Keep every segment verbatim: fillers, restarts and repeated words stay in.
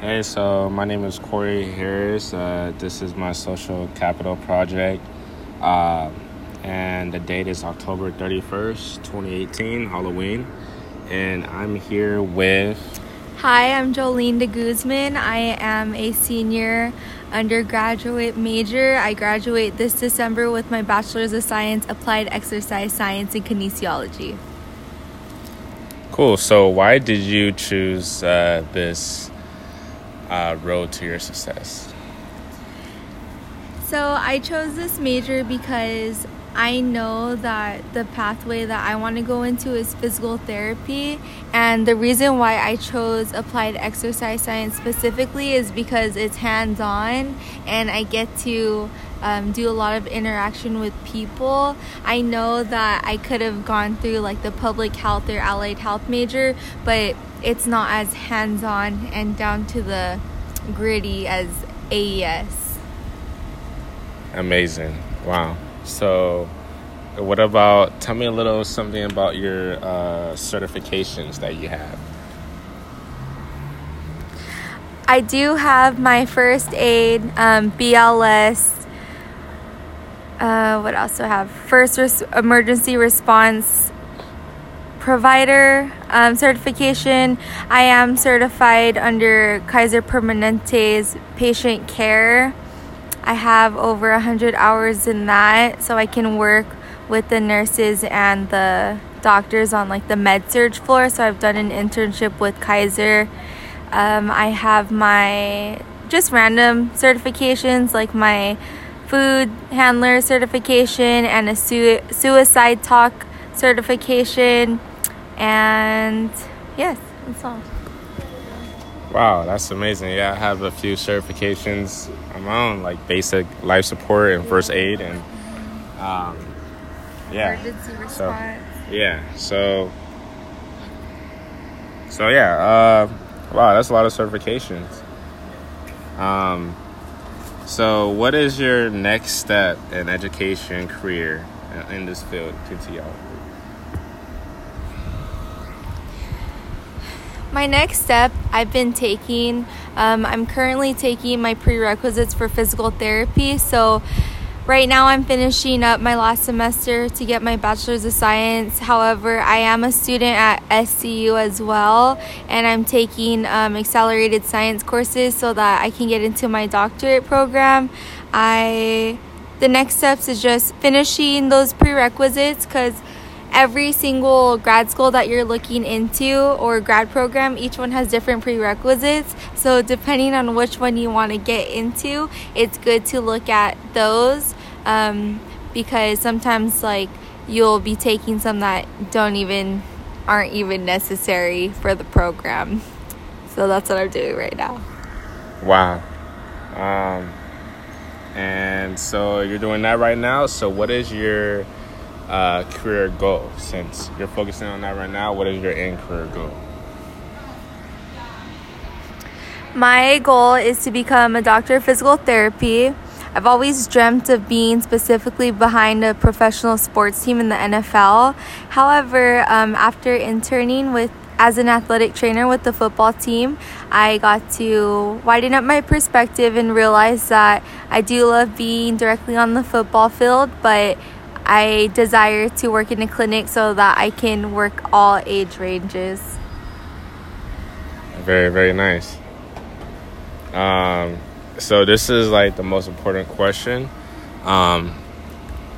Hey, so my name is Corey Harris. Uh, this is my social capital project. Uh, and the date is October thirty-first, twenty eighteen, Halloween. And I'm here with... Hi, I'm Jolene DeGuzman. I am a senior undergraduate major. I graduate this December with my Bachelor's of Science, Applied Exercise Science, and Kinesiology. Cool. So why did you choose uh, this Uh, road to your success? So I chose this major because I know that the pathway that I want to go into is physical therapy, and the reason why I chose applied exercise science specifically is because it's hands-on and I get to um, do a lot of interaction with people. I know that I could have gone through like the public health or allied health major, but it's not as hands-on and down to the gritty as A E S. Amazing. Wow. So what about, tell me a little something about your uh, certifications that you have. I do have my first aid, um, B L S, uh, what else do I have? First res- emergency response provider um, certification. I am certified under Kaiser Permanente's patient care. I have over one hundred hours in that, so I can work with the nurses and the doctors on like the med-surg floor, so I've done an internship with Kaiser. Um, I have my just random certifications like my food handler certification and a su- suicide talk certification. And yes, that's all. Wow, that's amazing. Yeah, I have a few certifications on my own, like basic life support and first aid, and um, yeah, emergency response. So, yeah, so, so yeah, uh, wow, that's a lot of certifications. Um, so what is your next step in education career in this field, Kinesiology? My next step I've been taking, um, I'm currently taking my prerequisites for physical therapy. So right now I'm finishing up my last semester to get my Bachelor's of Science. However, I am a student at S C U as well, and I'm taking um, accelerated science courses so that I can get into my doctorate program. I the next steps is just finishing those prerequisites, because every single grad school that you're looking into or grad program, each one has different prerequisites. So depending on which one you want to get into, it's good to look at those um, because sometimes like you'll be taking some that don't even aren't even necessary for the program. So that's what I'm doing right now. Wow. Um, and so you're doing that right now. So what is your Uh, career goal? Since you're focusing on that right now, what is your end career goal? My goal is to become a doctor of physical therapy. I've always dreamt of being specifically behind a professional sports team in the N F L. However, um, after interning with as an athletic trainer with the football team, I got to widen up my perspective and realize that I do love being directly on the football field, but I desire to work in a clinic so that I can work all age ranges. Very, very nice. Um, so this is like the most important question um,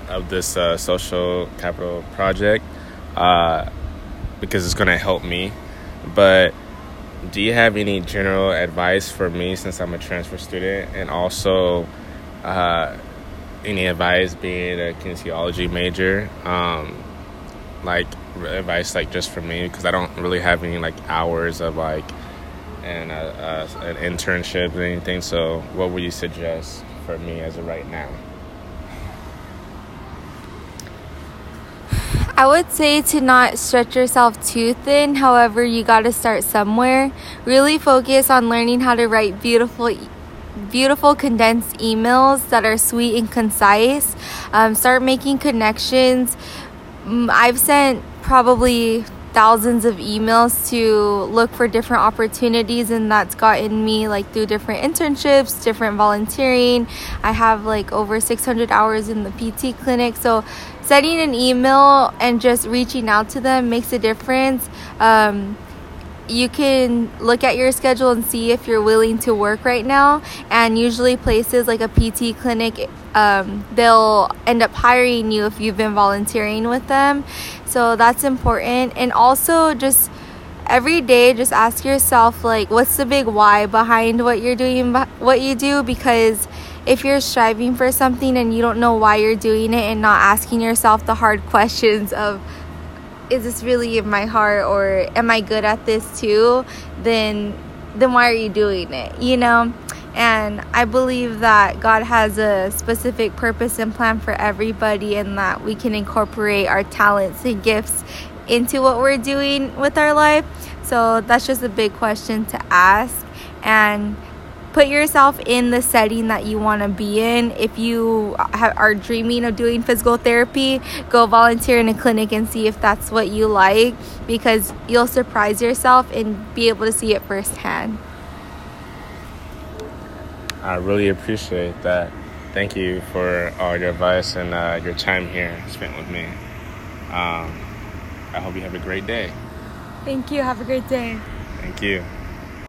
of this uh, social capital project uh, because it's going to help me. But do you have any general advice for me, since I'm a transfer student, and also uh any advice being a kinesiology major, um, like advice like just for me, because I don't really have any like hours of like and uh, uh, an internship or anything. So what would you suggest for me as of right now? I would say to not stretch yourself too thin. However, you got to start somewhere. Really focus on learning how to write beautiful e- beautiful condensed emails that are sweet and concise. Um, start making connections. I've sent probably thousands of emails to look for different opportunities, and that's gotten me like through different internships, different volunteering. I have like over six hundred hours in the P T clinic, so sending an email and just reaching out to them makes a difference. Um, you can look at your schedule and see if you're willing to work right now, and usually places like a P T clinic, um, they'll end up hiring you if you've been volunteering with them. So that's important. And also just every day, just ask yourself, like, what's the big why behind what you're doing, what you do? Because if you're striving for something and you don't know why you're doing it, and not asking yourself the hard questions of, is this really in my heart, or am I good at this too, then then why are you doing it, you know? And I believe that God has a specific purpose and plan for everybody, and that we can incorporate our talents and gifts into what we're doing with our life. So that's just a big question to ask, and put yourself in the setting that you want to be in. If you ha- are dreaming of doing physical therapy, go volunteer in a clinic and see if that's what you like, because you'll surprise yourself and be able to see it firsthand. I really appreciate that. Thank you for all your advice and uh, your time here spent with me. Um, I hope you have a great day. Thank you. Have a great day. Thank you.